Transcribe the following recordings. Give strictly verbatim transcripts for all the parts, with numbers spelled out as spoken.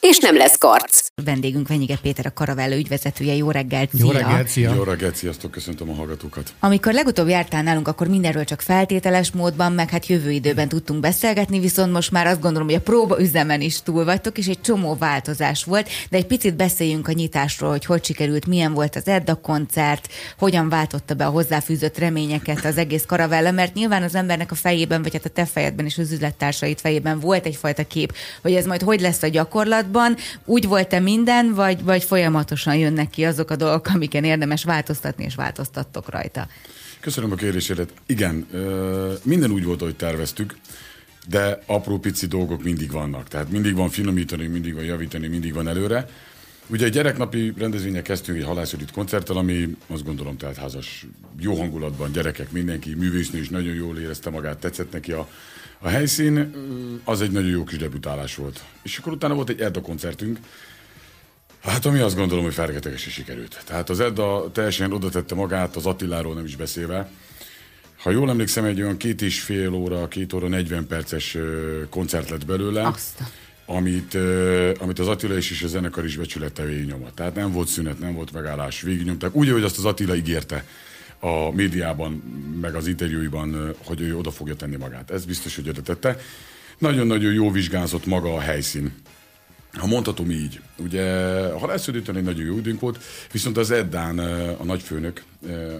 és nem lesz karc. Vendégünk Venyige Péter, a Karavella ügyvezetője. Jó reggelt, szia! Jó reggelt, szia! Jó reggelt, sziasztok, köszöntöm a hallgatókat! Amikor legutóbb jártál nálunk, akkor mindenről csak feltételes módban, meg hát jövő időben tudtunk beszélgetni, viszont most már azt gondolom, hogy a próba üzemen is túl vagytok, és egy csomó változás volt, de egy picit beszéljünk a nyitásról, hogy hogy sikerült, milyen volt az Edda koncert, hogyan váltotta be a hozzáfűzött reményeket az egész Karavella, mert nyilván az embernek a fejében, vagy hát a te fejedben és az üzlettársaid fejében volt egyfajta kép, hogy ez majd hogy lesz a gyakorlat. Úgy volt-e minden, vagy, vagy folyamatosan jönnek ki azok a dolgok, amiken érdemes változtatni, és változtattok rajta? Köszönöm a kérdésedet. Igen, minden úgy volt, ahogy terveztük, de apró pici dolgok mindig vannak. Tehát mindig van finomítani, mindig van javítani, mindig van előre. Ugye egy gyereknapi rendezvényen kezdtünk egy halászörít koncerttel, ami azt gondolom tehát házas, jó hangulatban, gyerekek, mindenki, művésznő is nagyon jól érezte magát, tetszett neki a A helyszín, az egy nagyon jó kis debütálás volt. És akkor utána volt egy Edda koncertünk, hát ami azt gondolom, hogy fergetegesen sikerült. Tehát az Edda teljesen oda tette magát, az Attiláról nem is beszélve. Ha jól emlékszem, egy olyan két és fél óra, két óra, negyven perces koncert lett belőle, amit, amit az Attila is és a zenekar is becsülettel végignyomott. Tehát nem volt szünet, nem volt megállás, végignyomták. Úgy, ahogy azt az Attila ígérte a médiában, meg az interjúiban, hogy ő oda fogja tenni magát. Ez biztos, hogy oda tette. Nagyon-nagyon jó vizsgázott maga a helyszín. Ha mondhatom így, ugye a halászörítőn egy nagyon jó időnk volt, viszont az Eddán a nagyfőnök,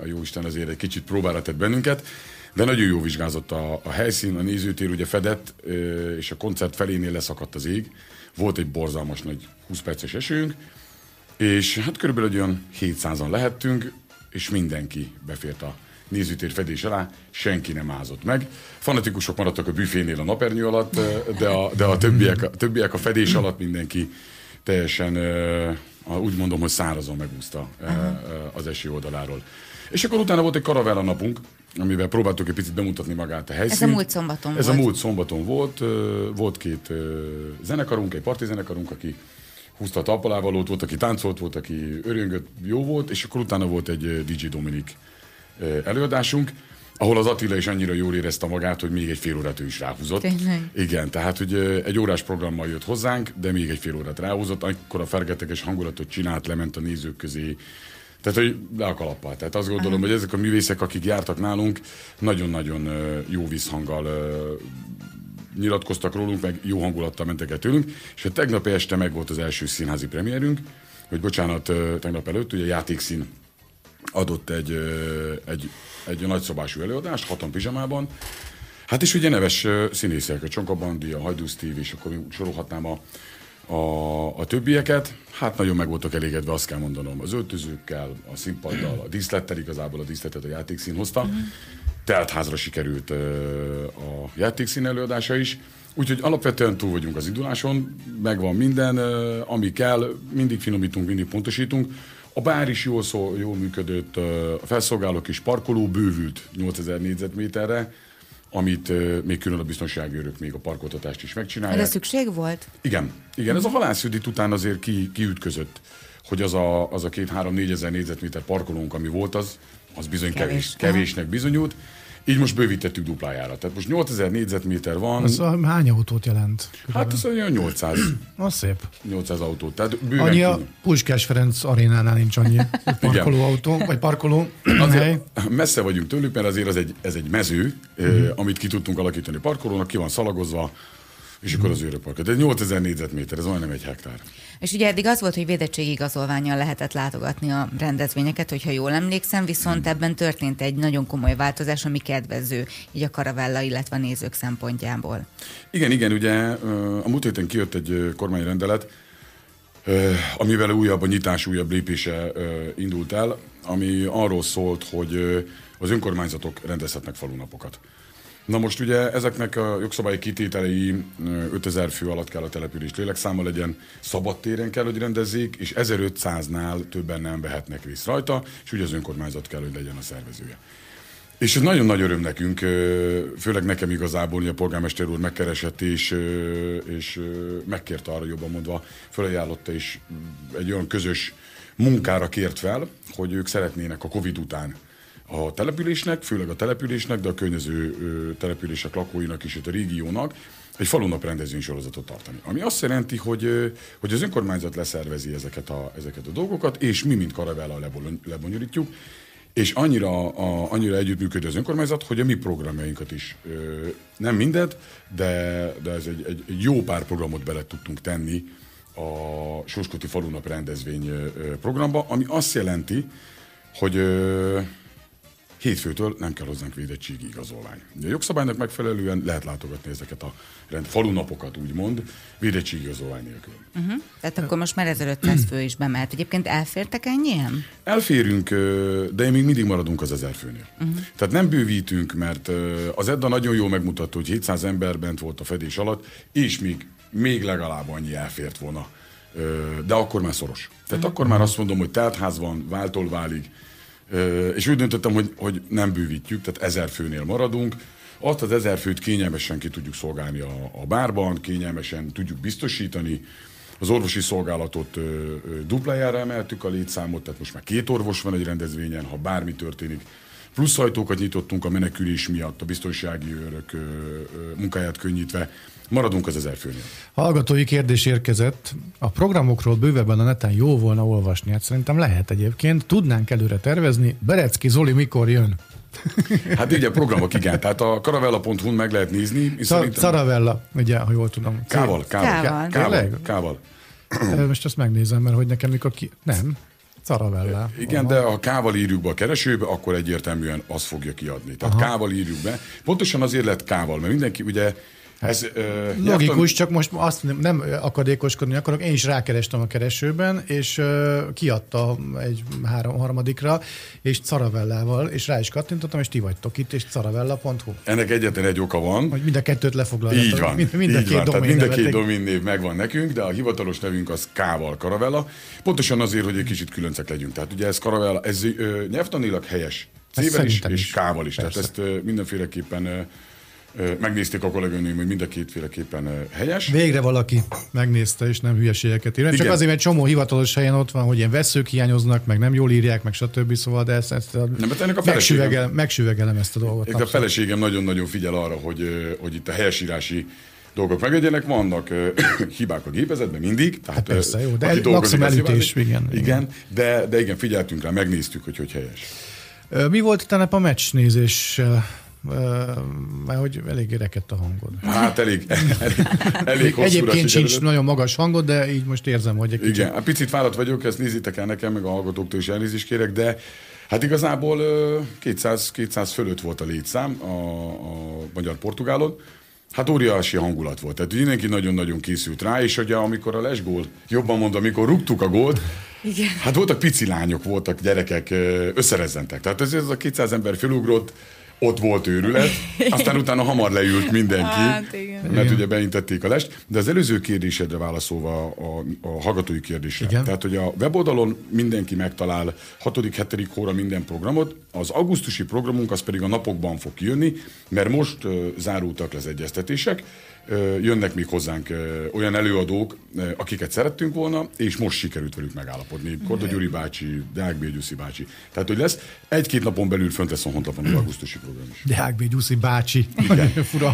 a jóisten azért egy kicsit próbára tett bennünket, de nagyon jó vizsgázott a, a helyszín, a nézőtér ugye fedett, és a koncert felénél leszakadt az ég. Volt egy borzalmas nagy húsz perces esőnk, és hát körülbelül olyan hétszázan lehettünk, és mindenki befért a nézőtér fedés alá, senki nem ázott meg. Fanatikusok maradtak a büfénél a napernyő alatt, de a, de a, többiek, a többiek a fedés alatt mindenki teljesen, úgy mondom, hogy szárazon megúszta az eső oldaláról. És akkor utána volt egy Karavella napunk, amivel próbáltuk egy picit bemutatni magát a helyszínt. Ez a múlt szombaton Ez volt. Ez a múlt szombaton volt. Volt két zenekarunk, egy parti zenekarunk, aki húzta a talpalávalót, volt, aki táncolt, volt, aki öröngött, jó volt, és akkor utána volt egy dé dzsé Dominik előadásunk, ahol az Attila is annyira jól érezte magát, hogy még egy fél órát ő is ráhúzott. Tényleg. Igen, tehát hogy egy órás programmal jött hozzánk, de még egy fél órát ráhúzott, akkor a fergeteges hangulatot csinált, lement a nézők közé, tehát hogy le a kalappal. Tehát azt gondolom, Aha. hogy ezek a művészek, akik jártak nálunk, nagyon-nagyon jó visszhanggal nyilatkoztak rólunk, meg jó hangulattal mentek el tőlünk, és a tegnap este meg volt az első színházi premierünk, hogy bocsánat, tegnap előtt, ugye a Játékszín adott egy, egy, egy nagyszabású előadást, hatan pizsamában. Hát és ugye neves színészek, a Csonka Bandi, a Hajdús té vé, és akkor sorolhatnám a, a, a többieket. Hát nagyon meg voltak elégedve, azt kell mondanom, az öltözőkkel, a színpaddal, a díszlettel, igazából a díszletet a Játékszín hozta. Teltházra sikerült a Játékszín előadása is, úgyhogy alapvetően túl vagyunk az induláson, megvan minden, ami kell, mindig finomítunk, mindig pontosítunk. A bár is jól, szó, jól működött, a felszolgálók is, parkoló bővült nyolcezer négyzetméterre, amit még külön a biztonsági őrök még a parkoltatást is megcsinálják. De szükség volt? Igen, igen, ez a halászüdít után azért ki, kiütközött, hogy az a, az a két-három-négy ezer négyzetméter parkolónk, ami volt, az az bizony kevés, kevésnek bizonyult. Így most bővítettük duplájára. Tehát most nyolcezer négyzetméter van. Az a, hány autót jelent? Körülbelül? Hát az olyan nyolcszáz. Az szép. nyolcszáz autót. Tehát bőven annyi a Puskás Ferenc arénánál nincs annyi parkolóautó, vagy parkoló hely. Messze vagyunk tőlük, mert azért ez egy, ez egy mező, eh, amit ki tudtunk alakítani parkolónak, ki van szalagozva, és akkor az őröparkat. De nyolcezer négyzetméter, ez majdnem egy hektár. És ugye eddig az volt, hogy védettségi igazolvánnyal lehetett látogatni a rendezvényeket, hogyha jól emlékszem, viszont ebben történt egy nagyon komoly változás, ami kedvező, így a Karavella, illetve a nézők szempontjából. Igen, igen, ugye a múlt héten kijött egy kormányrendelet, amivel újabb a nyitás, újabb lépése indult el, ami arról szólt, hogy az önkormányzatok rendezhetnek falunapokat. Na most ugye ezeknek a jogszabályi kitételei ötezer fő alatt kell a település lélekszáma legyen, szabadtéren kell, hogy rendezzék, és ezerötszáznál többen nem vehetnek részt rajta, és ugye az önkormányzat kell, hogy legyen a szervezője. És ez nagyon nagy öröm nekünk, főleg nekem igazából, hogy a polgármester úr megkeresett, és, és megkérte arra, jobban mondva, felajánlotta, és egy olyan közös munkára kért fel, hogy ők szeretnének a Covid után a településnek, főleg a településnek, de a környező települések lakóinak és a régiónak egy falunap rendezvénysorozatot tartani. Ami azt jelenti, hogy, hogy az önkormányzat leszervezi ezeket a, ezeket a dolgokat, és mi, mint Karavella, lebonyolítjuk, és annyira, a, annyira együttműködő az önkormányzat, hogy a mi programjainkat is, ö, nem mindet, de, de ez egy, egy jó pár programot bele tudtunk tenni a Suskóti Falunap rendezvény programba, ami azt jelenti, hogy ö, hétfőtől nem kell hozzánk védettségi igazolvány. A jogszabálynak megfelelően lehet látogatni ezeket a rend, falunapokat, úgymond, védettségi igazolvány nélkül. Uh-huh. Tehát akkor most már ezerötszáz fő is bemehet. Egyébként elfértek ennyien? Elférünk, de még mindig maradunk az ezer főnél. Uh-huh. Tehát nem bővítünk, mert az Edda nagyon jól megmutatta, hogy hétszáz ember bent volt a fedés alatt, és még, még legalább annyi elfért volna. De akkor már szoros. Tehát uh-huh. akkor már azt mondom, hogy teltház van, váltól válig. És úgy döntöttem, hogy, hogy nem bővítjük, tehát ezer főnél maradunk. Azt az ezer főt kényelmesen ki tudjuk szolgálni a, a bárban, kényelmesen tudjuk biztosítani. Az orvosi szolgálatot ö, ö, duplájára emeltük a létszámot, tehát most már két orvos van egy rendezvényen, ha bármi történik. Plusz ajtókat nyitottunk a menekülés miatt, a biztonsági őrök ö, ö, munkáját könnyítve. Maradunk az ezer főnél. Hallgatói kérdés érkezett. A programokról bővebben a neten jó volna olvasni, hát szerintem lehet egyébként. Tudnánk előre tervezni. Bereczki Zoli mikor jön? Hát ugye a programok, igen. Tehát a karavella pont hu-n meg lehet nézni. Karavella, ugye, ha jól tudom. Kával, kával. Kával, kával. Most azt megnézem, mert hogy nekem mikor ki... Nem. Karavella. Igen, de ha K-val írjuk be a keresőbe, akkor egyértelműen az fogja kiadni. Tehát K-val írjuk be. Pontosan azért lett K-val, mert mindenki ugye... Ez, ö, logikus, jártam... csak most azt nem akadékoskodni akarok, én is rákerestem a keresőben, és ö, kiadta egy három, harmadikra, és Karavellával, és rá is kattintottam, és ti vagytok itt, és karavella pont hu. Ennek egyetlen egy oka van. Hogy mind a kettőt lefoglalhatok. Így van, mind, mind így a két van. Tehát mind a két doménnév megvan nekünk, de a hivatalos nevünk az K-val Karavella. Pontosan azért, hogy egy kicsit különcek legyünk. Tehát ugye ez Karavella, ez ö, nyelvtanilag helyes. C-vel is, és K-val is. Persze. Tehát ezt ö, mindenféleképpen... Ö, megnézték a kolléganőim, hogy mind a kétféleképpen helyes. Végre valaki megnézte, és nem hülyeségeket ír. Csak azért, mert csomó hivatalos helyen ott van, hogy ilyen vesszők hiányoznak, meg nem jól írják, meg stb. Szóval, de ezt, ezt a... nem, ennek a megsüvegelem, megsüvegelem ezt a dolgot. Én a feleségem nagyon-nagyon figyel arra, hogy, hogy itt a helyesírási dolgok meglegyenek, vannak hibák a gépezetben mindig. Tehát hát persze, jó, de egy maximum elütés, igen, igen. igen. De, de igen, figyeltünk rá, megnéztük, hogy hogy helyes. Mi volt itt a meccsnézés? Már hogy elég rekedt a hangod. Hát elég, elég, elég hosszúra. Egyébként sincs nagyon magas hangod, de így most érzem, hogy egy kicsit... Igen, picit fáradt vagyok, ezt nézitek el nekem, meg a hallgatóktól is elnézést kérek, de hát igazából kétszáz fölött volt a létszám a, a magyar-portugálon. Hát óriási hangulat volt, tehát mindenki nagyon-nagyon készült rá, és ugye amikor a lesgól, jobban mondom, amikor rúgtuk a gólt, igen. Hát voltak pici lányok, voltak gyerekek, összerezzentek. Tehát ez, ez a kétszáz ember felugrott, ott volt őrület, aztán utána hamar leült mindenki, hát, mert ugye beintették a lest. De az előző kérdésedre válaszolva a, a hallgatói kérdésre. Igen. Tehát, hogy a weboldalon mindenki megtalál hatodik-hetedik óra minden programot, az augusztusi programunk az pedig a napokban fog kijönni, mert most uh, zárultak le az egyeztetések, uh, jönnek még hozzánk uh, olyan előadók, uh, akiket szerettünk volna, és most sikerült velük megállapodni. Korda Gyuri bácsi, Deák Bill Gyuszi bácsi. Tehát, hogy lesz, egy-két napon belül fönt lesz a honlapon az augusztusi program is. Deák Bill Gyuszi bácsi. Fura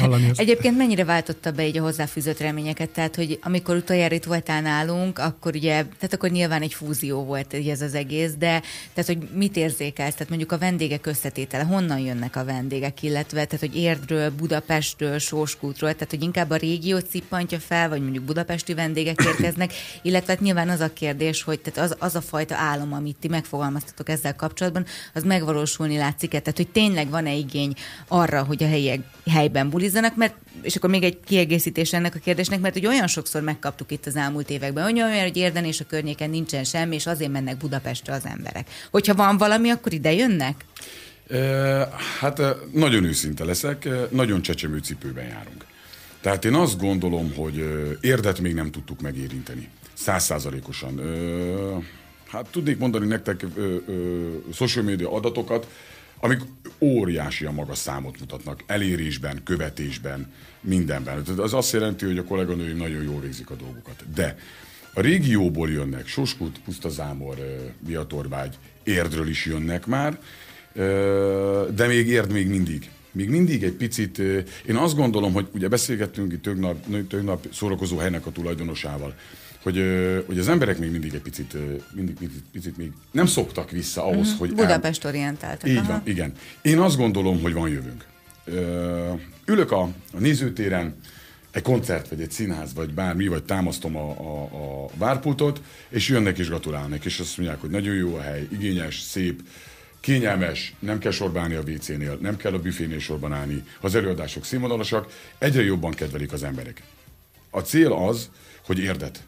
hallani ezt. Egyébként mennyire váltotta be így a hozzáfűzött reményeket? Tehát, hogy amikor utoljára itt voltál nálunk, akkor ugye, tehát akkor nyilván egy fúzió volt ez az egész, de tehát, hogy mit érzékelsz? Tehát mondjuk a vendégek összetétele, honnan jönnek a vendégek, illetve tehát, hogy Érdről, Budapestről, Sóskútról, tehát, hogy inkább a régiót szippantja fel, vagy mondjuk budapesti vendégek érkeznek, illetve hát nyilván az a kérdés, hogy tehát az, az a fajta álom, amit ti megfogalmaztatok ezzel kapcsolatban, az megvalósulni látszik, tehát, hogy tényleg van-e igény arra, hogy a helyiek helyben bulizzanak, mert, és akkor még egy kiegészítés ennek a kérdésnek, mert hogy olyan sokszor megkaptuk itt az elmúlt években, hogy olyan, hogy Érden és a környéken nincsen semmi, és azért mennek Budapestre az emberek. Hogyha van valami, akkor ide jönnek? Hát nagyon őszinte leszek, nagyon csecsemő cipőben járunk. Tehát én azt gondolom, hogy Érdet még nem tudtuk megérinteni. Száz százalékosan. Hát tudnék mondani nektek ö, ö, social media adatokat, amik óriási a magas számot mutatnak. Elérésben, követésben, mindenben. Az azt jelenti, hogy a kolléganőim nagyon jól végzik a dolgukat. De a régióból jönnek, Soskút, Pusztazámor, Biatorvágy, Érdről is jönnek már, ö, de még Érd még mindig. Még mindig egy picit, én azt gondolom, hogy ugye beszélgettünk itt több, több nap szórakozó helynek a tulajdonosával, hogy, hogy az emberek még mindig egy picit, mindig, picit, picit még nem szoktak vissza ahhoz, mm-hmm. hogy... Budapest el... orientáltak. Így aha. van, igen. Én azt gondolom, hogy van jövőnk. Ülök a, a nézőtéren, egy koncert, vagy egy színház, vagy bármi, vagy támasztom a, a, a várpultot, és jönnek és gratulálnak, és azt mondják, hogy nagyon jó a hely, igényes, szép, kényelmes, nem kell sorban állni a vé cénél, nem kell a büfénél sorban állni, az előadások színvonalasak, egyre jobban kedvelik az emberek. A cél az, hogy Érdet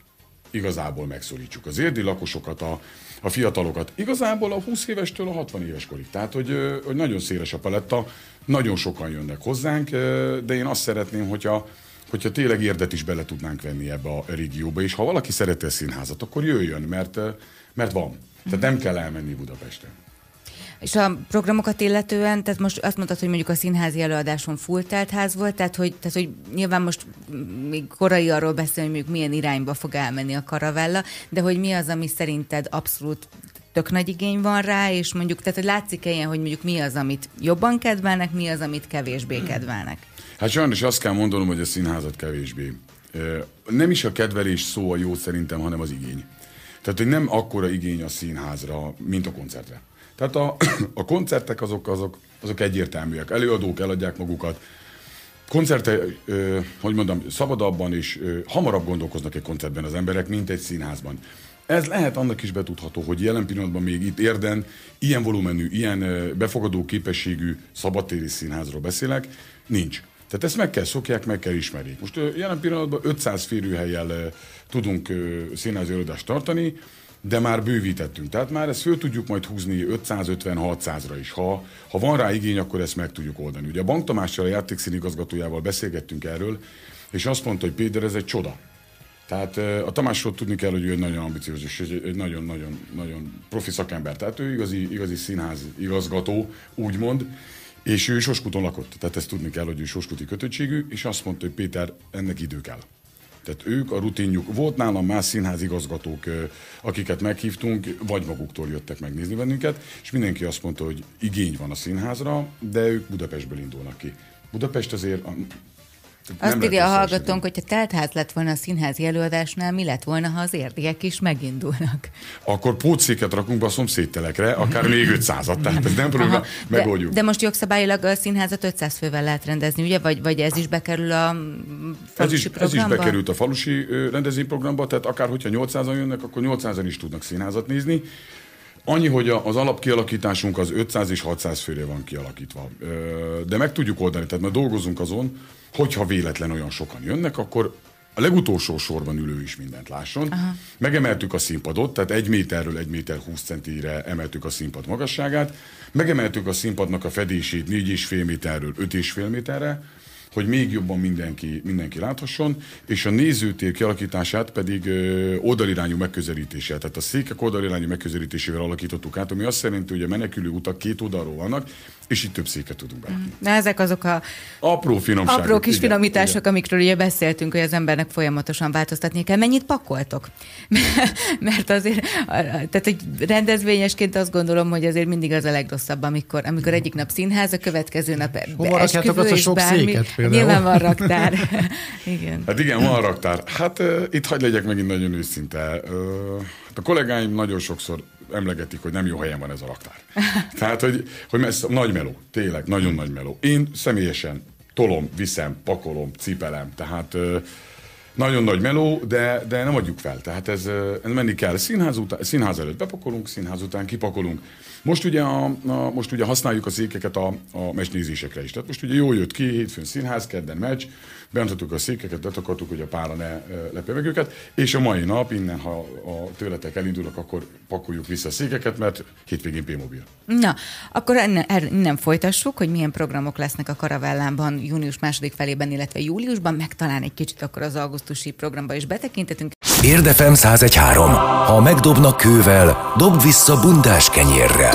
igazából megszólítsuk. Az érdi lakosokat, a, a fiatalokat, igazából a húsz évestől a hatvan éves korig. Tehát, hogy, hogy nagyon széles a paletta, nagyon sokan jönnek hozzánk, de én azt szeretném, hogyha, hogyha tényleg Érdet is bele tudnánk venni ebbe a régióba, és ha valaki szereti a színházat, akkor jöjjön, mert, mert van. Tehát nem kell elmenni Budapesten. És a programokat illetően, tehát most azt mondtad, hogy mondjuk a színházi előadáson full telt ház volt, tehát hogy, tehát hogy nyilván most még korai arról beszélni, hogy milyen irányba fog elmenni a Karavella, de hogy mi az, ami szerinted abszolút tök nagy igény van rá, és mondjuk, tehát hogy látszik-e ilyen, hogy mondjuk mi az, amit jobban kedvelnek, mi az, amit kevésbé kedvelnek? Hát sajnos azt kell mondanom, hogy a színházat kevésbé. Nem is a kedvelés szó a jó szerintem, hanem az igény. Tehát, hogy nem akkora igény a színházra, mint a koncertre. Tehát a, a koncertek azok, azok, azok egyértelműek. Előadók eladják magukat. Koncerte, ö, hogy mondom, szabadabban és ö, hamarabb gondolkoznak egy koncertben az emberek, mint egy színházban. Ez lehet annak is betudható, hogy jelen pillanatban még itt Érden ilyen volumenű, ilyen ö, befogadó képességű szabadtéri színházról beszélek, nincs. Tehát ezt meg kell szokják, meg kell ismerjék. Most ö, jelen pillanatban ötszáz férőhellyel ö, tudunk ö, színházi előadást tartani, de már bővítettünk. Tehát már ezt föl tudjuk majd húzni ötszázötven-hatszázra is. Ha, ha van rá igény, akkor ezt meg tudjuk oldani. Ugye a Bank Tamással, a játékszínigazgatójával beszélgettünk erről, és azt mondta, hogy Péter, ez egy csoda. Tehát a Tamásról tudni kell, hogy ő egy nagyon ambiciózus, egy nagyon-nagyon profi szakember. Tehát ő igazi, igazi színház igazgató, úgymond, és ő Soskúton lakott. Tehát ezt tudni kell, hogy ő soskúti kötöttségű, és azt mondta, hogy Péter, ennek idő kell. Tehát ők a rutinjuk. Volt nálam más színházigazgatók, akiket meghívtunk, vagy maguktól jöttek megnézni bennünket, és mindenki azt mondta, hogy igény van a színházra, de ők Budapestből indulnak ki. Budapest azért... A... Azt írja a hallgatónk, hogyha teltház lett volna a színházi előadásnál, mi lett volna, ha az érdiek is megindulnak? Akkor pótszéket rakunk be a szomszédtelekre, akár még ötszázat, tehát ez nem probléma, megoldjuk. De, de most jogszabályilag a színházat ötszáz fővel lehet rendezni, ugye? Vagy, vagy ez is bekerül a falusi ez is, programba? Ez is bekerült a falusi rendezvényprogramba, tehát akár hogyha nyolcszázan jönnek, akkor nyolcszázan is tudnak színházat nézni. Annyi, hogy az alapkialakításunk az ötszáz és hatszáz főre van kialakítva. De meg tudjuk oldani, tehát már dolgozunk azon, hogyha véletlen olyan sokan jönnek, akkor a legutolsó sorban ülő is mindent lásson. Aha. Megemeltük a színpadot, tehát egy méterről egy méter húsz centire emeltük a színpad magasságát, megemeltük a színpadnak a fedését négy és fél méterről öt és fél méterre, hogy még jobban mindenki, mindenki láthasson, és a nézőtér kialakítását pedig ö, oldalirányú megközelítéssel, tehát a székek oldalirányú megközelítésével alakítottuk át, ami azt jelenti, hogy a menekülő utak két oldalról vannak, és itt több széket tudunk berakni. Na ezek azok a apró finomságok, apró kis igen, finomítások, igen. amikről ugye beszéltünk, hogy az embernek folyamatosan változtatni kell. Mennyit pakoltok? Mert azért, tehát egy rendezvényesként azt gondolom, hogy azért mindig az a legrosszabb, amikor, amikor egyik nap színház, a következő nap esküvő és bármi. Nyilván van raktár. Igen. Hát igen, van raktár. Hát uh, itt hadd legyek megint nagyon őszinte. Uh, a kollégáim nagyon sokszor emlegetik, hogy nem jó helyen van ez a raktár. Tehát, hogy, hogy messze, nagy meló, tényleg, nagyon nagy meló. Én személyesen tolom, viszem, pakolom, cipelem, tehát uh, nagyon nagy meló, de, de nem adjuk fel. Tehát ez, ez menni kell. Színház, után, színház előtt bepakolunk, színház után kipakolunk. Most ugye, a, a, most ugye használjuk a székeket a, a meccsnézésekre is. Tehát most ugye jól jött ki, hétfőn színház, kedden meccs, bentettük a székeket, letakartuk, hogy a pára ne lepje meg őket, és a mai nap, innen, ha a tőletek elindulnak, akkor pakoljuk vissza a székeket, mert hétvégén P-Mobile. Na, akkor nem folytassuk, hogy milyen programok lesznek a Karavellában június második felében, illetve júliusban, meg talán egy kicsit akkor az augusztusi programba is betekintetünk. ÉrdFM száz egy három. Ha megdobnak kővel, dobd vissza bundás kenyérrel.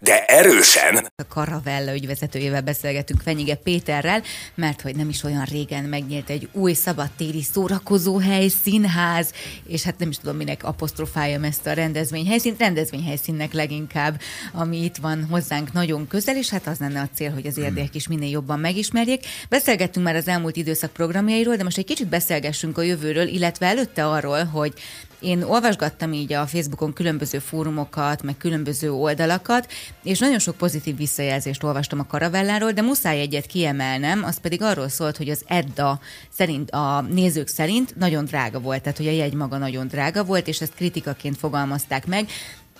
De erősen! A Karavella ügyvezetőjével beszélgetünk, Venyige Péterrel, mert hogy nem is olyan régen megnyílt egy új szabadtéri szórakozóhely, színház, és hát nem is tudom, minek apostrofáljam ezt a rendezvényhelyszínt, rendezvényhelyszínnek leginkább, ami itt van hozzánk nagyon közel, és hát az lenne a cél, hogy az érdiek is minél jobban megismerjék. Beszélgettünk már az elmúlt időszak programjairól, de most egy kicsit beszélgessünk a jövőről, illetve előtte arról, hogy én olvasgattam így a Facebookon különböző fórumokat, meg különböző oldalakat, és nagyon sok pozitív visszajelzést olvastam a Karavelláról, de muszáj egyet kiemelnem, az pedig arról szólt, hogy az Edda szerint, a nézők szerint nagyon drága volt, tehát hogy a jegy maga nagyon drága volt, és ezt kritikaként fogalmazták meg.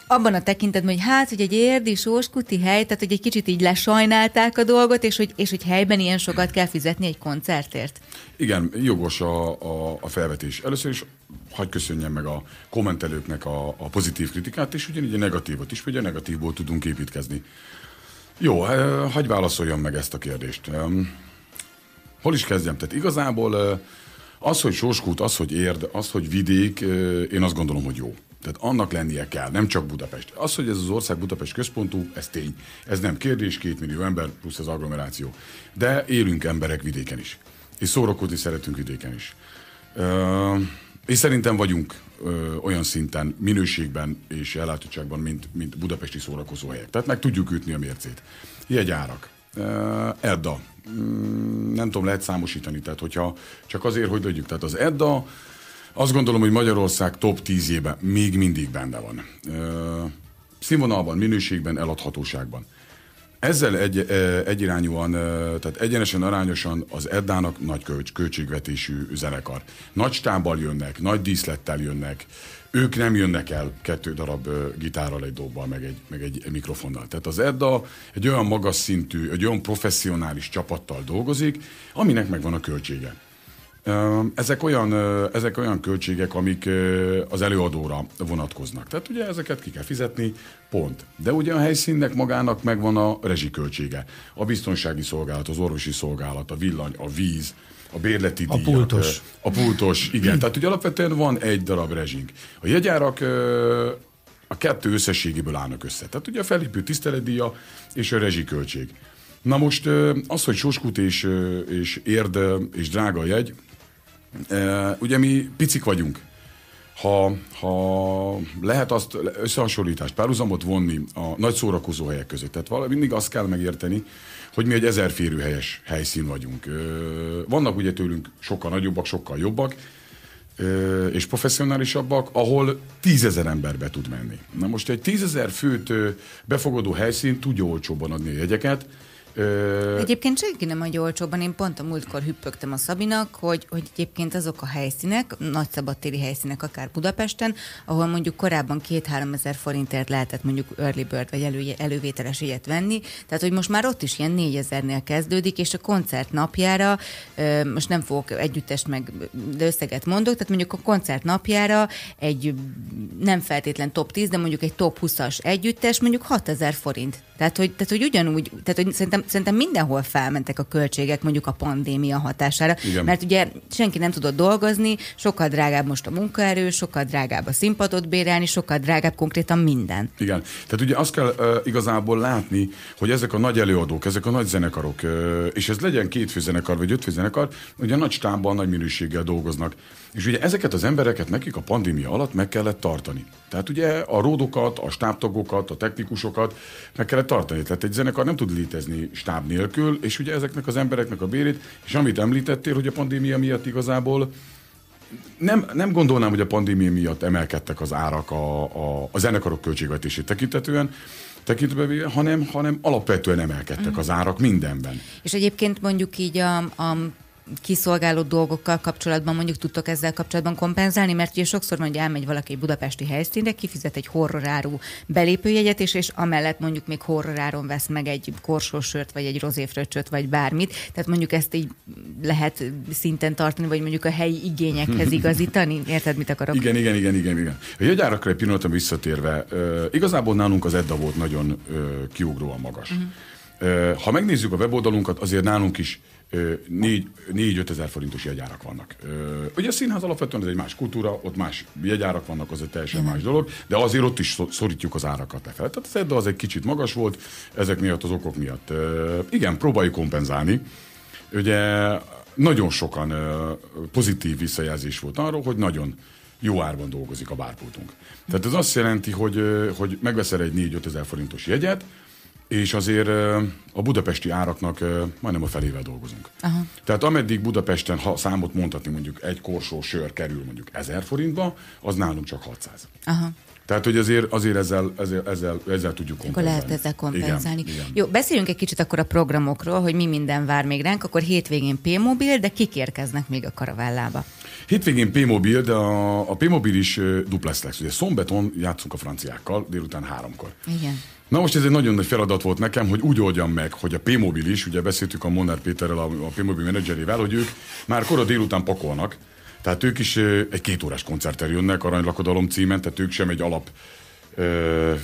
Abban a tekintetben, hogy hát, hogy egy érdi sóskuti hely, tehát hogy egy kicsit így lesajnálták a dolgot, és hogy, és hogy helyben ilyen sokat kell fizetni egy koncertért. Igen, jogos a, a, a felvetés. Először is hadd köszönjem meg a kommentelőknek a, a pozitív kritikát, és ugyanígy a negatívot is, hogy a negatívból tudunk építkezni. Jó, hadd válaszoljam meg ezt a kérdést. Hol is kezdjem? Tehát igazából az, hogy Sóskút, az, hogy Érd, az, hogy vidék, én azt gondolom, hogy jó. Tehát annak lennie kell, nem csak Budapest. Az, hogy ez az ország Budapest központú, ez tény. Ez nem kérdés, két millió ember plusz az agglomeráció. De élünk emberek vidéken is. És szórakozni szeretünk vidéken is. Ö, és szerintem vagyunk ö, olyan szinten, minőségben és ellátottságban, mint, mint budapesti szórakozóhelyek. Tehát meg tudjuk ütni a mércét. Jegyárak. Ö, Edda. Nem tudom, lehet számosítani. Tehát hogyha csak azért, hogy legyük. Tehát az Edda... Azt gondolom, hogy Magyarország top tízében még mindig benne van. Színvonalban, minőségben, eladhatóságban. Ezzel egy, egyirányúan, tehát egyenesen, arányosan az Eddának nagy költs, költségvetésű zenekar. Nagy stábbal jönnek, nagy díszlettel jönnek. Ők nem jönnek el kettő darab gitárral, egy dobbal, meg egy, meg egy mikrofonnal. Tehát az Edda egy olyan magas szintű, egy olyan professzionális csapattal dolgozik, aminek megvan a költsége. Ezek olyan, ezek olyan költségek, amik az előadóra vonatkoznak. Tehát ugye ezeket ki kell fizetni, pont. De ugye a helyszínnek magának megvan a rezsiköltsége. A biztonsági szolgálat, az orvosi szolgálat, a villany, a víz, a bérleti díjak. A pultos. A pultos, igen. Tehát ugye alapvetően van egy darab rezsink. A jegyárak a kettő összességéből állnak össze. Tehát ugye a fellépő tiszteletdíja és a rezsiköltség. Na most az, hogy Sóskút és, és Érd és drága jegy, Uh, ugye mi picik vagyunk. Ha, ha lehet azt összehasonlítást, párhuzamot vonni a nagy szórakozóhelyek között. Tehát valami, mindig azt kell megérteni, hogy mi egy ezer férőhelyes helyszín vagyunk. Uh, vannak ugye tőlünk sokkal nagyobbak, sokkal jobbak, uh, és professzionálisabbak, ahol tízezer ember be tud menni. Na most egy tízezer főt uh, befogadó helyszín tudja olcsóban adni a jegyeket. Egyébként senki nem adja olcsóban, én pont a múltkor hüppögtem a Szabinak, hogy, hogy egyébként azok a helyszínek, nagy szabadtéri helyszínek akár Budapesten, ahol mondjuk korábban két-három ezer forintért lehetett mondjuk early bird vagy elő, elővételes ilyet venni, tehát hogy most már ott is ilyen négyezernél kezdődik, és a koncert napjára, most nem fogok együttest meg, de összeget mondok, tehát mondjuk a koncert napjára egy nem feltétlen top tíz, de mondjuk egy top húszas együttes, mondjuk hatezer forint. Tehát hogy, tehát, hogy ugyanúgy, tehát, hogy szerintem, szerintem mindenhol felmentek a költségek mondjuk a pandémia hatására, igen. Mert ugye senki nem tudott dolgozni, sokkal drágább most a munkaerő, sokkal drágább a színpadot bérelni, sokkal drágább konkrétan minden. Igen, tehát ugye azt kell uh, igazából látni, hogy ezek a nagy előadók, ezek a nagy zenekarok, uh, és ez legyen két főzenekar vagy öt főzenekar, ugye nagy stábban, nagy minőséggel dolgoznak. És ugye ezeket az embereket nekik a pandémia alatt meg kellett tartani. Tehát ugye a ródokat, a stábtagokat, a technikusokat meg kellett tartani. Tehát egy zenekar nem tud létezni stáb nélkül, és ugye ezeknek az embereknek a bérét, és amit említettél, hogy a pandémia miatt igazából nem, nem gondolnám, hogy a pandémia miatt emelkedtek az árak a, a, a zenekarok költségvetését tekintetően, tekintve, hanem, hanem alapvetően emelkedtek az árak mindenben. És egyébként mondjuk így a... a... kiszolgáló dolgokkal kapcsolatban mondjuk tudtok ezzel kapcsolatban kompenzálni, mert ugye sokszor mondja, elmegy valaki egy budapesti helyszínre, kifizet egy horroráru belépőjegyet, és, és amellett mondjuk még horroráron vesz meg egy korsósört, vagy egy rozéfröccsöt, vagy bármit. Tehát mondjuk ezt így lehet szinten tartani, vagy mondjuk a helyi igényekhez igazítani. Érted, mit akarok? Igen, igen, igen, igen, igen. A jegyárakra egy pillanatra visszatérve, igazából nálunk az Edda volt nagyon kiugróan magas. Uh-huh. Ha megnézzük a weboldalunkat, azért nálunk is négy-öt ezer forintos jegyárak vannak. Ugye a színház alapvetően ez egy más kultúra, ott más jegyárak vannak, az egy teljesen más dolog, de azért ott is szorítjuk az árakat lefelé. Tehát az Edda az egy kicsit magas volt, ezek miatt, az okok miatt. Igen, próbáljuk kompenzálni. Ugye nagyon sokan pozitív visszajelzés volt arról, hogy nagyon jó árban dolgozik a bárpultunk. Tehát ez azt jelenti, hogy, hogy megveszel egy négy-öt ezer forintos jegyet, és azért a budapesti áraknak majdnem a felével dolgozunk. Aha. Tehát ameddig Budapesten, ha számot mondhatni, mondjuk egy korsó sör kerül mondjuk ezer forintba, az nálunk csak hatszáz. Aha. Tehát, hogy azért, azért ezzel, ezzel, ezzel, ezzel tudjuk kompenzálni. Akkor lehet ezzel kompenzálni. Igen, igen. Jó, beszéljünk egy kicsit akkor a programokról, hogy mi minden vár még ránk. Akkor hétvégén P-Mobile, de kik érkeznek még a Karavellába? Hétvégén P-Mobile, de a, a P-Mobile is duplex lesz. Ugye szombaton játszunk a franciákkal, délután háromkor. Igen. Na most ez egy nagyon nagy feladat volt nekem, hogy úgy oldjam meg, hogy a P-Mobile is, ugye beszéltük a Molnár Péterrel, a P-Mobile menedzserével, hogy ők már kora délután pakolnak, tehát ők is egy kétórás koncerttel jönnek Aranylakodalom címen, tehát ők sem egy alap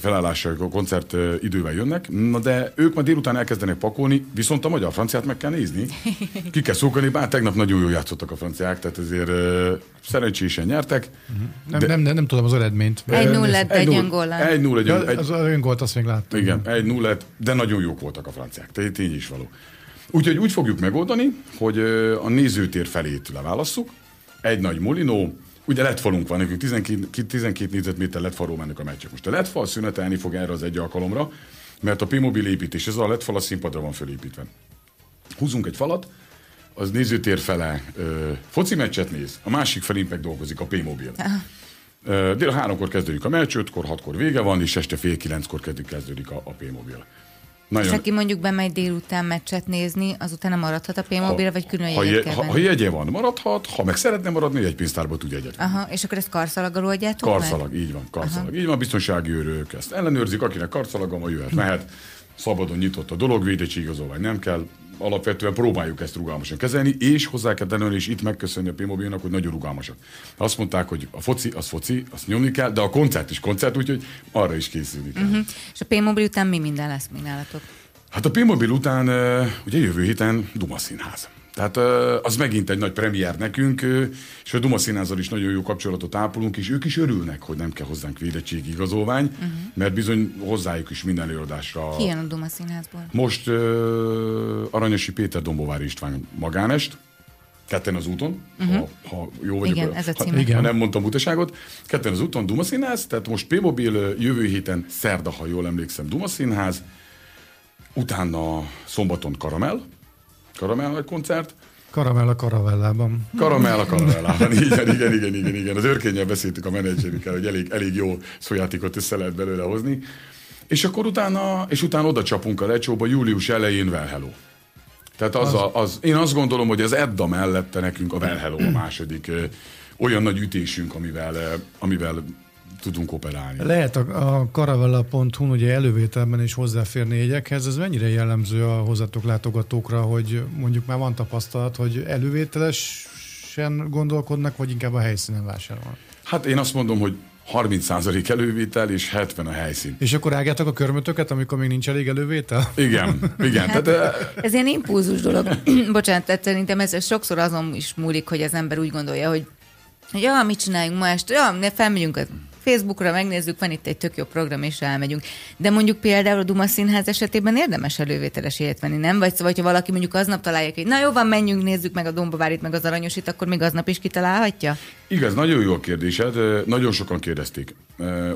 felállással koncert idővel jönnek, na de ők ma délután elkezdenek pakolni, viszont a magyar franciát meg kell nézni, ki kell szókolni, bár tegnap nagyon jól játszottak a franciák, tehát azért uh, szerencsésen nyertek. Uh-huh. Nem, de... nem, nem, nem tudom az eredményt. egy nulla egy öngól. Az öngólt azt még láttam. Igen, egy nulla, de nagyon jók voltak a franciák, tehát így is való. Úgyhogy úgy fogjuk megoldani, hogy a nézőtér felét leválasszuk, egy nagy molinó. Ugye lettfalunk van, nekünk tizenkét, tizenkét négyzetméter lettfalról mennek a meccsek. Most a lettfal szünetelni fog erre az egy alkalomra, mert a P-Mobile építés, ez a lettfal a színpadra van fölépítve. Húzunk egy falat, az nézőtér fele ö, foci meccset néz, a másik felén meg dolgozik a P-Mobile. Ö, dél háromkor kezdődik a meccs, ötkor, hatkor vége van, és este fél kilenckor kezdődik a, a P-Mobile. Nagyon. És aki mondjuk bemegy délután meccset nézni, azután maradhat a P-Mobile, vagy külön jegyet kell venni? Ha jegye van, maradhat, ha meg szeretne maradni, egy pénztárba tud jegyet venni. Aha, és akkor ezt karszalaggal oldjátok? Karszalag, így van, karszalag. Aha. Így van, biztonsági őrök ezt ellenőrzik, akinek karszalaga van, jöhet, mehet, szabadon nyitott a dolog, védettségigazolvány nem kell. Alapvetően próbáljuk ezt rugalmasan kezelni, és hozzá kell tenni, és itt megköszönni a P-Mobile-nak, hogy nagyon rugalmasak. Azt mondták, hogy a foci, az foci, azt nyomni kell, de a koncert is koncert, úgyhogy arra is készülni kell. Uh-huh. És a P-Mobile után mi minden lesz még nálatok? Hát a P-Mobile után ugye jövő héten Duma Színház. Tehát az megint egy nagy premier nekünk, és a Duma Színházzal is nagyon jó kapcsolatot ápolunk, és ők is örülnek, hogy nem kell hozzánk védettségi igazolvány, uh-huh. mert bizony hozzájuk is minden előadásra. Ki jön a Duma Színházból? Most uh, Aranyosi Péter, Dombovári István magánest, ketten az úton, uh-huh. ha, ha jó vagyok, igen, ez a címe. Ha, igen. ha nem mondtam butaságot, ketten az úton Duma Színház, tehát most P-Mobile jövő héten szerda, ha jól emlékszem, Duma Színház, utána szombaton Karamell, Karamell a koncert. Karamell a Karavellában. Karamell a Karavellában, igen, igen, igen, igen, igen. Az őrkénnyel beszéltük a menedzserükkel, hogy elég, elég jó szójátékot össze lehet belőle hozni. És akkor utána, és utána oda csapunk a lecsóba július elején Valhalla. Tehát az, az... A, az, én azt gondolom, hogy az Edda mellette nekünk a Valhalla a második ö, olyan nagy ütésünk, amivel, ö, amivel tudunk operálni. Lehet a, a karavella pont hu ugye elővételben is hozzáférni jegyekhez. Ez mennyire jellemző a hozzátok látogatókra, hogy mondjuk már van tapasztalat, hogy elővételesen gondolkodnak, vagy inkább a helyszínen vásárolnak? Hát én azt mondom, hogy harminc százalék elővétel és hetven a helyszín. És akkor rágjátok a körmötöket, amikor még nincs elég elővétel? Igen, igen. Hát, tehát, ez ilyen impulzus dolog. Bocsánat, tehát szerintem ez sokszor azon is múlik, hogy az ember úgy gondolja, hogy ja, mit csináljunk ma este? Ja, ne felmegyünk a Facebookra, megnézzük, van itt egy tök jó program, és elmegyünk. De mondjuk például a Duma Színház esetében érdemes elővételes jegyet venni, nem? Vagy szóval, ha valaki mondjuk aznap találja ki, na jó van, menjünk, nézzük meg a Dombovárit, meg az Aranyosit, akkor még aznap is kitalálhatja? Igaz, nagyon jó a kérdésed, nagyon sokan kérdezték.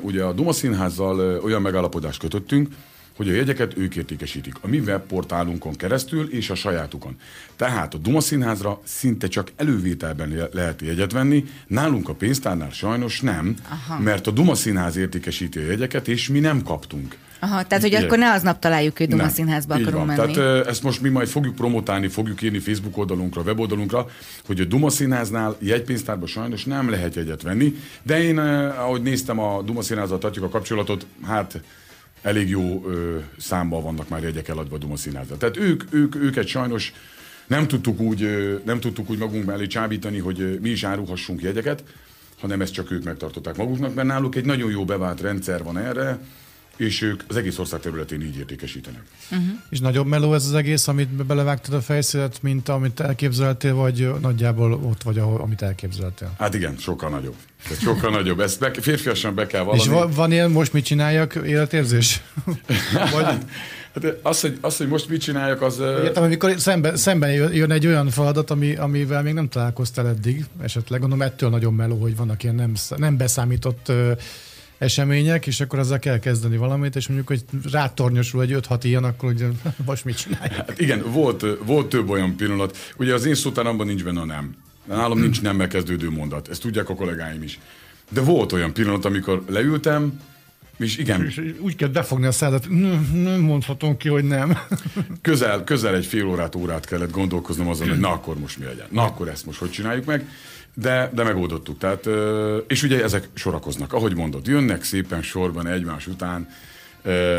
Ugye a Duma Színházzal olyan megállapodást kötöttünk, hogy a jegyeket ők értékesítik a mi webportálunkon keresztül és a sajátukon. Tehát a Duma Színházra szinte csak elővételben lehet jegyet venni, nálunk a pénztárnál sajnos nem, aha. mert a Duma Színház értékesíti a jegyeket, és mi nem kaptunk. Aha, tehát hogy akkor ne aznap találjuk, hogy Duma Színházba akarunk menni. Tehát ezt most mi majd fogjuk promotálni, fogjuk írni Facebook oldalunkra, weboldalunkra, hogy a Duma Színháznál jegypénztárban sajnos nem lehet jegyet venni, de én, ahogy néztem, a Duma Színházzal tartjuk a kapcsolatot, hát elég jó ö, számban vannak már jegyek eladva a Duma Színháznál. Tehát ők, ők, őket sajnos nem tudtuk úgy, nem tudtuk úgy magunk mellé csábítani, hogy mi is árulhassunk jegyeket, hanem ezt csak ők megtartották maguknak, mert náluk egy nagyon jó bevált rendszer van erre, és ők az egész ország területén így értékesítenek. Uh-huh. És nagyobb meló ez az egész, amit belevágtad a fejszélet, mint amit elképzeltél, vagy nagyjából ott vagy, ahol, amit elképzeltél? Hát igen, sokkal nagyobb. Tehát sokkal nagyobb. Ezt be, férfiasan be kell valami. És va- van ilyen, most mit csináljak, életérzés? Vagy... Hát az, hogy, az, hogy most mit csináljak, az... Értem, amikor szemben, szemben jön egy olyan feladat, ami, amivel még nem találkoztál eddig, esetleg gondolom ettől nagyon meló, hogy vannak ilyen nem, nem beszámított események, és akkor azzal kell kezdeni valamit, és mondjuk, hogy rátornyosul egy öt-hat ilyen, akkor ugye most mit csinálják? Hát igen, volt, volt több olyan pillanat. Ugye az én szótáramban nincs benne a nem. Nálam nincs nemmel kezdődő mondat. Ezt tudják a kollégáim is. De volt olyan pillanat, amikor leültem, és igen. És úgy kell befogni a szádat, nem mondhatom ki, hogy nem. Közel, közel egy fél órát, órát kellett gondolkoznom azon, hogy na akkor most mi legyen. Na akkor ezt most hogy csináljuk meg? De, de megoldottuk. Tehát, és ugye ezek sorakoznak. Ahogy mondod, jönnek szépen sorban egymás után.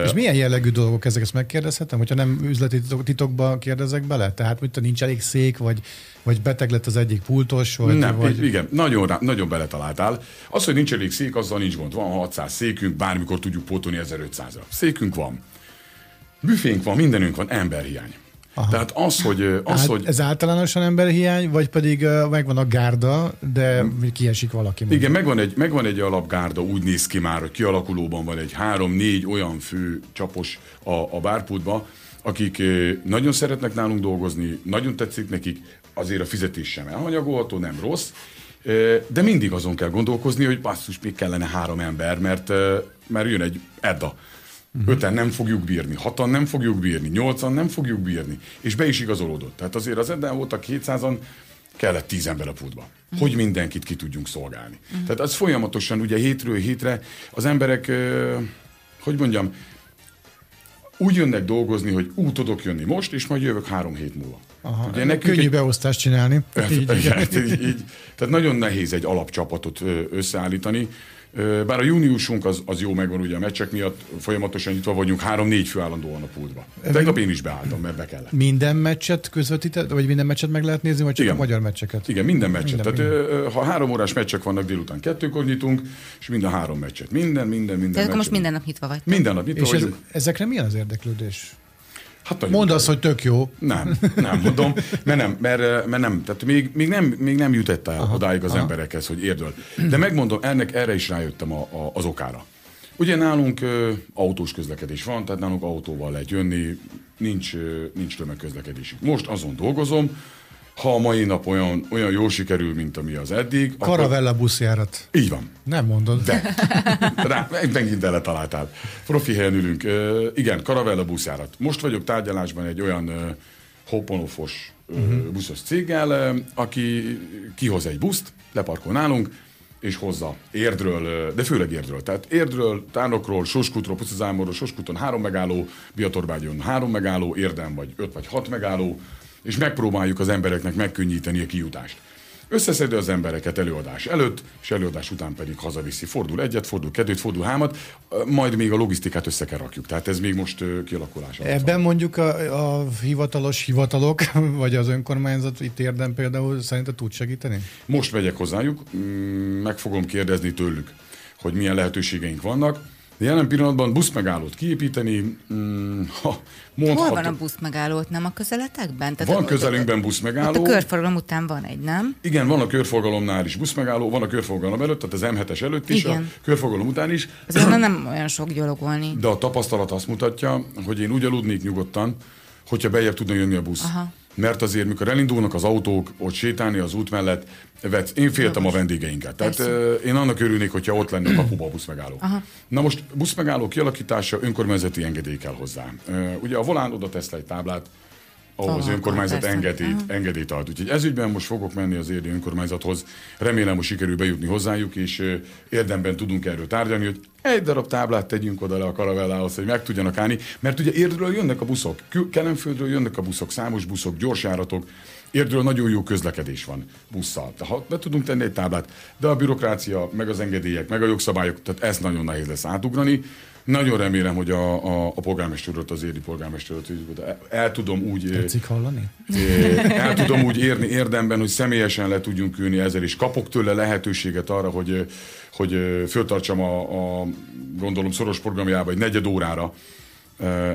És milyen jellegű dolgok ezek? Ezt megkérdezhetem? Hogyha nem üzleti titokba kérdezek bele? Tehát mit, nincs elég szék, vagy, vagy beteg lett az egyik pultos? Vagy, nem, vagy... igen, nagyon, nagyon beletaláltál. Az, hogy nincs elég szék, azzal nincs gond. Van hatszáz székünk, bármikor tudjuk pótolni ezerötszázra. Székünk van. Büfénk van, mindenünk van, emberhiány. Aha. Tehát az, hogy, az, hát hogy... Ez általánosan emberhiány, vagy pedig uh, megvan a gárda, de kiesik valaki? Mondjuk. Igen, megvan egy, megvan egy alapgárda, úgy néz ki már, hogy kialakulóban van egy három-négy olyan fő csapos a, a bárpultba, akik uh, nagyon szeretnek nálunk dolgozni, nagyon tetszik nekik, azért a fizetés sem elhanyagolható, nem rossz, uh, de mindig azon kell gondolkozni, hogy basszus, még kellene három ember, mert, uh, mert jön egy Edda. Uh-huh. Öten nem fogjuk bírni, hatan nem fogjuk bírni, nyolcan nem fogjuk bírni, és be is igazolódott. Tehát azért az Eddán voltak kétszázan, kellett tíz ember a pultba, uh-huh. hogy mindenkit ki tudjunk szolgálni. Uh-huh. Tehát az folyamatosan ugye hétről hétre az emberek, hogy mondjam, úgy jönnek dolgozni, hogy úgy tudok jönni most, és majd jövök három hét múlva. Aha, ugye nekünk könnyű egy... beosztást csinálni. Így, így, így. Tehát nagyon nehéz egy alapcsapatot összeállítani. Bár a júniusunk az, az jó megvan, ugye a meccsek miatt folyamatosan nyitva vagyunk, három-négy fő állandóan a pultba. Tegnap én is beálltam, mert be kellett. Minden meccset közvetíted, vagy minden meccset meg lehet nézni, vagy csak igen. A magyar meccseket? Igen, minden meccset. Minden, Tehát minden. Ha három órás meccsek vannak, délután kettőkor nyitunk, és mind a három meccset. Minden, minden, minden meccset. Tehát most minden nap nyitva vagy. Minden nap nyitva vagyunk. És ez, ezekre milyen az érdeklődés? Hát, mondd azt, hogy tök jó. Nem, nem mondom, mert nem, mert, mert nem. Tehát még, még nem, még nem jutott el aha, odáig az aha. emberekhez, hogy érdöl. De megmondom, ennek erre is rájöttem a, a, az okára. Ugye nálunk ö, autós közlekedés van, tehát nálunk autóval lehet jönni, nincs, ö, nincs tömegközlekedésünk. Most azon dolgozom, ha a mai nap olyan, olyan jól sikerül, mint ami az eddig. Karavella akkor... buszjárat. Így van. Nem mondod. De. Rá, megint eletaláltál. Profi helyen ülünk. Uh, igen, Karavella buszjárat. Most vagyok tárgyalásban egy olyan uh, hoponofos uh, uh-huh. buszos céggel, uh, aki kihoz egy buszt, leparkol nálunk, és hozza Érdről, uh, de főleg Érdről. Tehát Érdről, Tárnokról, Suskótról, Pusztazámorról, Suskóton három megálló, Biatorbágyon három megálló, Érden vagy öt vagy hat megálló, és megpróbáljuk az embereknek megkönnyíteni a kijutást. Összeszedő az embereket előadás előtt, és előadás után pedig hazaviszi. Fordul egyet, fordul kettőt, fordul hámat, majd még a logisztikát össze kell rakjuk. Tehát ez még most kialakulás alatt. Ebben van. Mondjuk a, a hivatalos hivatalok, vagy az önkormányzat itt Érden például szerinted tud segíteni? Most megyek hozzájuk, meg fogom kérdezni tőlük, hogy milyen lehetőségeink vannak. De jelen pillanatban buszmegállót kiépíteni, mm, ha mondható... Hol van a buszmegállót, nem a közeletekben? Tehát van a, közelünkben buszmegálló. Hát a körforgalom után van egy, nem? Igen, van a körforgalomnál is buszmegálló, van a körforgalom előtt, tehát az em hetes előtt is, igen. A körforgalom után is. Azért nem olyan sok gyalogolni. De a tapasztalat azt mutatja, hogy én úgy aludnék nyugodtan, hogyha beljebb tudna jönni a busz. Aha. Mert azért, mikor elindulnak az autók, ott sétálni az út mellett, vetsz. Én féltem a vendégeinket. Tehát euh, én annak örülnék, hogyha ott lenne a kapuba a buszmegálló. Aha. Na most buszmegálló kialakítása önkormányzati engedély kell hozzá. Uh, ugye a volán oda tesz le egy táblát, ahhoz az önkormányzat engedélyt, engedélyt ad. Úgyhogy ezügyben most fogok menni az érdi önkormányzathoz, remélem, hogy sikerül bejutni hozzájuk, és érdemben tudunk erről tárgyalni, hogy egy darab táblát tegyünk oda le a Karavellához, hogy meg tudjanak állni, mert ugye Érdről jönnek a buszok, Kelenföldről jönnek a buszok, számos buszok, gyorsjáratok, Érdről nagyon jó közlekedés van busszal. Tehát be tudunk tenni egy táblát, de a bürokrácia, meg az engedélyek, meg a jogszabályok, tehát ezt nagyon nehéz lesz átugrani. Nagyon remélem, hogy a, a, a polgármester urat, az érdi polgármester urat el, el tudom úgy... Tetszik hallani? El tudom úgy érni érdemben, hogy személyesen le tudjunk ülni ezzel, és kapok tőle lehetőséget arra, hogy, hogy föltartsam a, a gondolom szoros programjába egy negyed órára,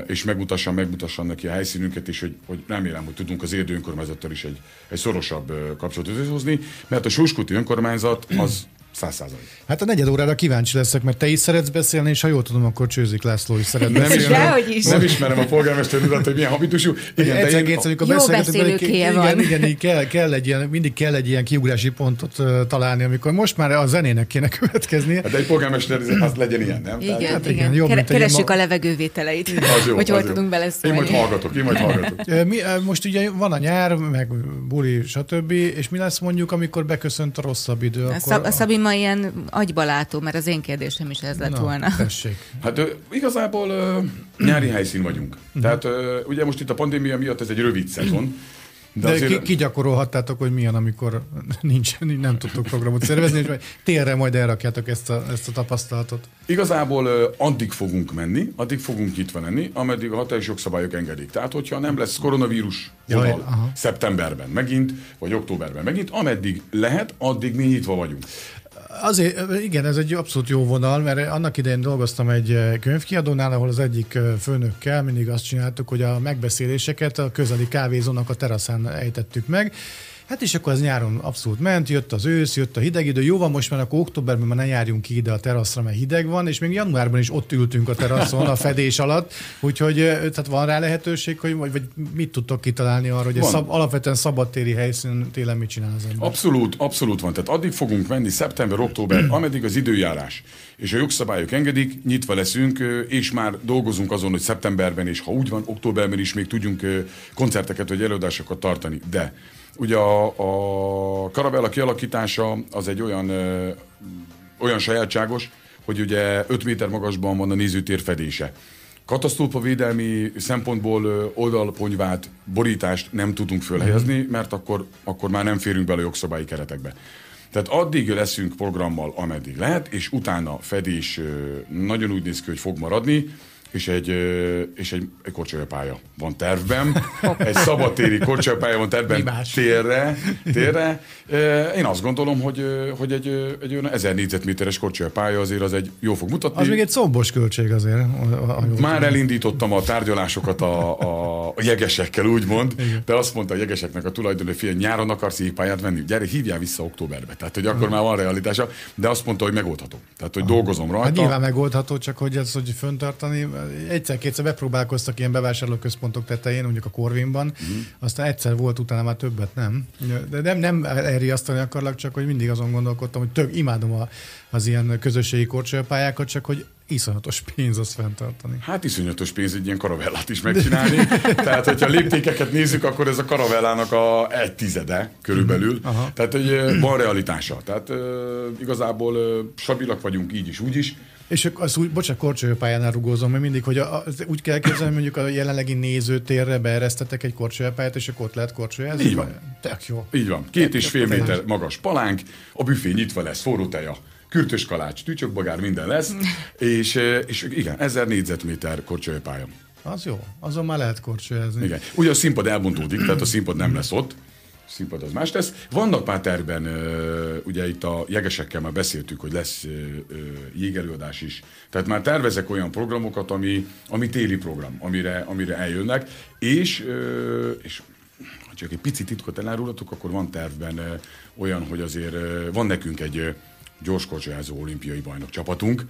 és megmutassam, megmutassam neki a helyszínünket, és hogy, hogy remélem, hogy tudunk az érdi önkormányzattal is egy, egy szorosabb kapcsolatot hozni, mert a Suskóti önkormányzat az... száz százalék. Hát a negyed órára kíváncsi leszek, mert te is szeretsz beszélni, és ha jól tudom, akkor Csőzik László is szeret beszélni. Nem, is. nem ismerem a polgármester urat, hogy milyen habitusú. Igen, egyszer-kétszer, amikor beszélgetünk, igen, igen, kell, kell egy ilyen, mindig kell egy ilyen kiugrási pontot uh, találni, amikor most már a zenének kéne következnie. Hát egy polgármester, az legyen ilyen, nem? Igen, Tehát, hát igen. igen. Jobb, keressük ma... a levegővételeit, jó, hogy hol jó. tudunk beleszólni. Én majd hallgatok, én majd hallgatok. Mi, most ugye van a nyár, meg buli, stb. És mi lesz mondjuk, amikor beköszönt a rosszabb idő? Ma ilyen agybálátó, mert az én kérdésem is ez lett Na, volna. Tessék. Hát igazából uh, nyári helyszín vagyunk. Tehát uh, ugye most itt a pandémia miatt ez egy rövid szezon. De, de azért... kigyakorolhattátok, hogy milyen, amikor nincs, nem tudtok programot szervezni, és térre majd elrakjátok ezt a, ezt a tapasztalatot. Igazából uh, addig fogunk menni, addig fogunk nyitva lenni, ameddig a hatályos jogszabályok engedik. Tehát, hogyha nem lesz koronavírus Jaj, szeptemberben megint, vagy októberben megint, ameddig lehet, addig mi nyitva vagyunk. Azért, igen, ez egy abszolút jó vonal, mert annak idején dolgoztam egy könyvkiadónál, ahol az egyik főnökkel mindig azt csináltuk, hogy a megbeszéléseket a közeli kávézónak a teraszán ejtettük meg. Hát és akkor az nyáron abszolút ment, jött az ősz, jött a hideg idő, jó van most már, akkor októberben már ne járjunk ki ide a teraszra, mert hideg van, és még januárban is ott ültünk a teraszon a fedés alatt, úgyhogy tehát van rá lehetőség, hogy vagy mit tudtok kitalálni arra, hogy szab, alapvetően szabadtéri helyszínen télen mit csinál az ember? Abszolút, abszolút van, tehát addig fogunk menni szeptember, október, ameddig az időjárás és a jogszabályok engedik, nyitva leszünk, és már dolgozunk azon, hogy szeptemberben, és ha úgy van, októberben is még tudjunk koncerteket vagy előadásokat tartani, de ugye a, a Karavella kialakítása az egy olyan, ö, olyan sajátságos, hogy ugye öt méter magasban van a nézőtér fedése. Katasztrófavédelmi szempontból oldalponyvát, borítást nem tudunk fölhelyezni, mert akkor, akkor már nem férünk bele a jogszabályi keretekbe. Tehát addig leszünk programmal, ameddig lehet, és utána fedés nagyon úgy néz ki, hogy fog maradni, és egy, és egy, egy korcsolyapálya van tervben, egy szabadtéri korcsolyapálya van tervben térre, térre. Én azt gondolom, hogy, hogy egy, egy olyan ezer négyzetméteres korcsolyapálya azért az egy jó fog mutatni. Az még egy szombos költség azért. Már elindítottam a tárgyalásokat a, a, a jegesekkel, úgymond, de azt mondta a jegeseknek a tulajdonő, hogy figyelj, nyáron akarsz jégpályát venni, gyere, hívjál vissza októberbe. Tehát, hogy akkor már van realitása, de azt mondta, hogy megoldható. Tehát, hogy Aha. dolgozom rajta. Hát nyilván megoldható, csak hogy ez, hogy föntartani. Egyszer-kétszer bepróbálkoztak ilyen bevásárlóközpontok tetején, mondjuk a Corvinban, mm. aztán egyszer volt, utána már többet nem. De nem, nem elriasztani akarlak, csak hogy mindig azon gondolkodtam, hogy tök imádom a, az ilyen közösségi korcsolyapályákat, csak hogy iszonyatos pénz azt fenntartani. Hát iszonyatos pénz egy ilyen Karavellát is megcsinálni. Tehát, hogyha léptékeket nézzük, akkor ez a Karavellának a egy tizede körülbelül. Aha. Tehát, hogy van realitása. Tehát igazából stabilak vagyunk így is, úgy is. És az úgy, bocsánat, korcsolyapályánál rugózom, mert mindig, hogy a, az, úgy kell képzelni, mondjuk a jelenlegi nézőtérre beeresztetek egy korcsolyapályát, és akkor ott lehet korcsolyázni. Így van. Tök jó. Így van. Két és fél méter magas palánk, a büfé nyitva lesz, forró teja, kürtös kalács, tücsökbogár, minden lesz, és, és igen, ezer négyzetméter korcsolyapálya. Az jó, azon már lehet korcsolyázni. Igen. Ugye a színpad elbontódik, tehát a színpad nem lesz ott, a színpad az más lesz. Vannak már terben, ugye itt a jegesekkel már beszéltük, hogy lesz jégelőadás is, tehát már tervezek olyan programokat, ami, ami téli program, amire, amire eljönnek, és, és ha csak egy pici titkot elárulhatok, akkor van tervben olyan, hogy azért van nekünk egy gyorskorcsolyázó olimpiai bajnok csapatunk,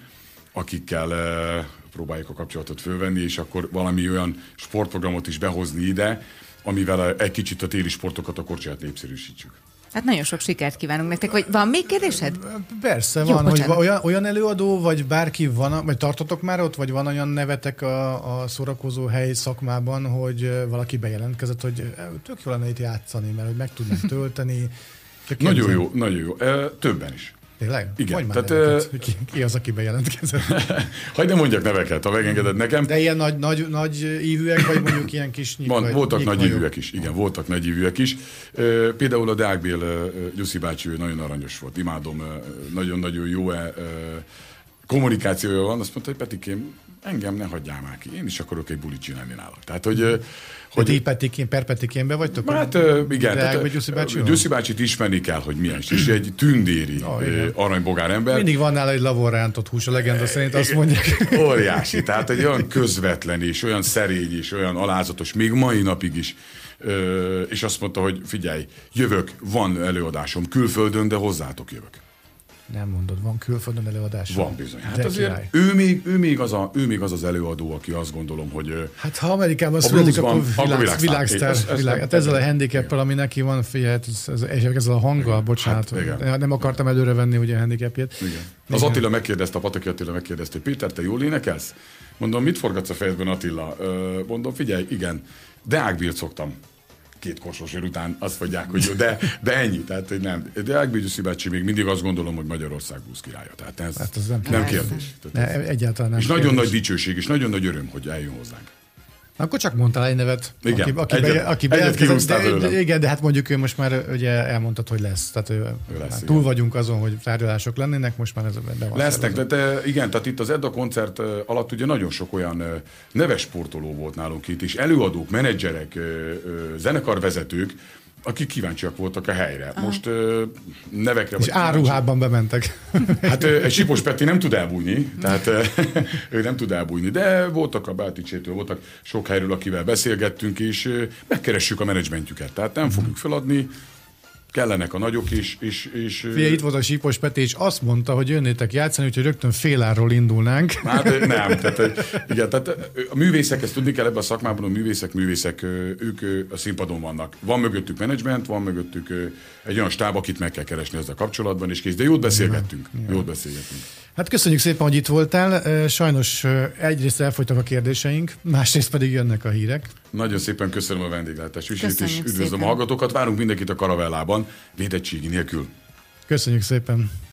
akikkel uh, próbáljuk a kapcsolatot fölvenni, és akkor valami olyan sportprogramot is behozni ide, amivel egy kicsit a téli sportokat, a korcsolyát népszerűsítsük. Hát nagyon sok sikert kívánunk nektek, vagy van még kérdésed? Persze, jó, van, bocsánat. Hogy olyan, olyan előadó, vagy bárki van, vagy tartotok már ott, vagy van olyan nevetek a, a szórakozó hely szakmában, hogy valaki bejelentkezett, hogy tök jó lenne itt játszani, mert hogy meg tudnak tölteni. Nagyon jó, nagyon jó. Többen is. Tényleg? Igen. Tehát, neveket, ki, ki az, aki bejelentkezett? Hadd ne mondjak neveket, ha megengeded nekem. De ilyen nagy, nagy, nagy ívűek, vagy mondjuk ilyen kis nyík? Van, voltak nyík nagy vagyok. Ívűek is, igen, voltak nagy ívűek is. Például a Deák Bill Gyuszi bácsi, ő nagyon aranyos volt, imádom, nagyon-nagyon jó kommunikációja van, azt mondta, hogy Petikém, engem ne hagyjál már ki, én is akarok egy bulit csinálni nálak. Tehát, hogy... hogy ti Petikén, per Petikénben vagytok? Hát igen, tehát Gyuszi bácsit ismerni kell, hogy milyen is, és egy tündéri aranybogár ember. Mindig van nála egy lavorrántott hús, a legenda szerint azt mondják. Óriási, tehát egy olyan közvetlen és olyan szerény és olyan alázatos, még mai napig is. És azt mondta, hogy figyelj, jövök, van előadásom külföldön, de hozzátok jövök. Nem mondod, van külföldön előadás? Van bizony. Hát azért ő még, ő, még az a, ő még az az előadó, aki azt gondolom, hogy... Hát ha Amerikában születik, akkor világsztár. Hát ezzel a handicappel, ami neki van, figyelj, ezzel a hanggal, bocsánat, nem akartam előrevenni ugye a handicapjét. Az Attila megkérdezte, a Pataki Attila megkérdezte, hogy Péter, te jól énekelsz? Mondom, mit forgatsz a fejedben, Attila? Mondom, figyelj, igen, Deák Bill szoktam. Két korsósor után azt mondják, hogy jó, de, de ennyi, tehát hogy nem. De Gágbír Gyúzi bácsi még mindig azt gondolom, hogy Magyarország blues királya. Tehát ez hát nem, nem kérdés. Tehát ne, ez egyáltalán nem és kérdés. Nagyon nagy dicsőség, és nagyon nagy öröm, hogy eljön hozzánk. Na, akkor csak mondtál egy nevet, igen, aki, aki, egyet, be, aki bejelentkezett. De, de, igen, de hát mondjuk ő most már ugye elmondtad, hogy lesz. Tehát ő, ő lesz, túl igen. vagyunk azon, hogy tárgyalások lennének, most már ez be van. Lesznek, de te, igen, tehát itt az Edda koncert alatt ugye nagyon sok olyan neves sportoló volt nálunk itt, és előadók, menedzserek, zenekarvezetők, akik kíváncsiak voltak a helyre. Aha. Most ö, nevekre... És áruhában bementek. Hát ö, Sípos Peti nem tud elbújni, tehát ö, ő nem tud elbújni, de voltak a Báticsétől, voltak sok helyről, akivel beszélgettünk, és ö, megkeressük a menedzsmentjüket, tehát nem fogjuk feladni, kellenek a nagyok is. És, és, Fé, itt volt a Sípos Peti, és azt mondta, hogy jönnétek játszani, úgyhogy rögtön félárról indulnánk. Hát nem, tehát, igen, tehát a művészek, ezt tudni kell ebben a szakmában, a művészek, művészek, ők a színpadon vannak. Van mögöttük menedzsment, van mögöttük egy olyan stáb, akit meg kell keresni ezzel kapcsolatban, és kész. De jót beszélgettünk, igen. jót beszélgettünk. Hát köszönjük szépen, hogy itt voltál. Sajnos egyrészt elfogytak a kérdéseink, másrészt pedig jönnek a hírek. Nagyon szépen köszönöm a vendéglátást, és üdvözlöm szépen a hallgatókat. Várunk mindenkit a Karavellában, védettségi nélkül. Köszönjük szépen.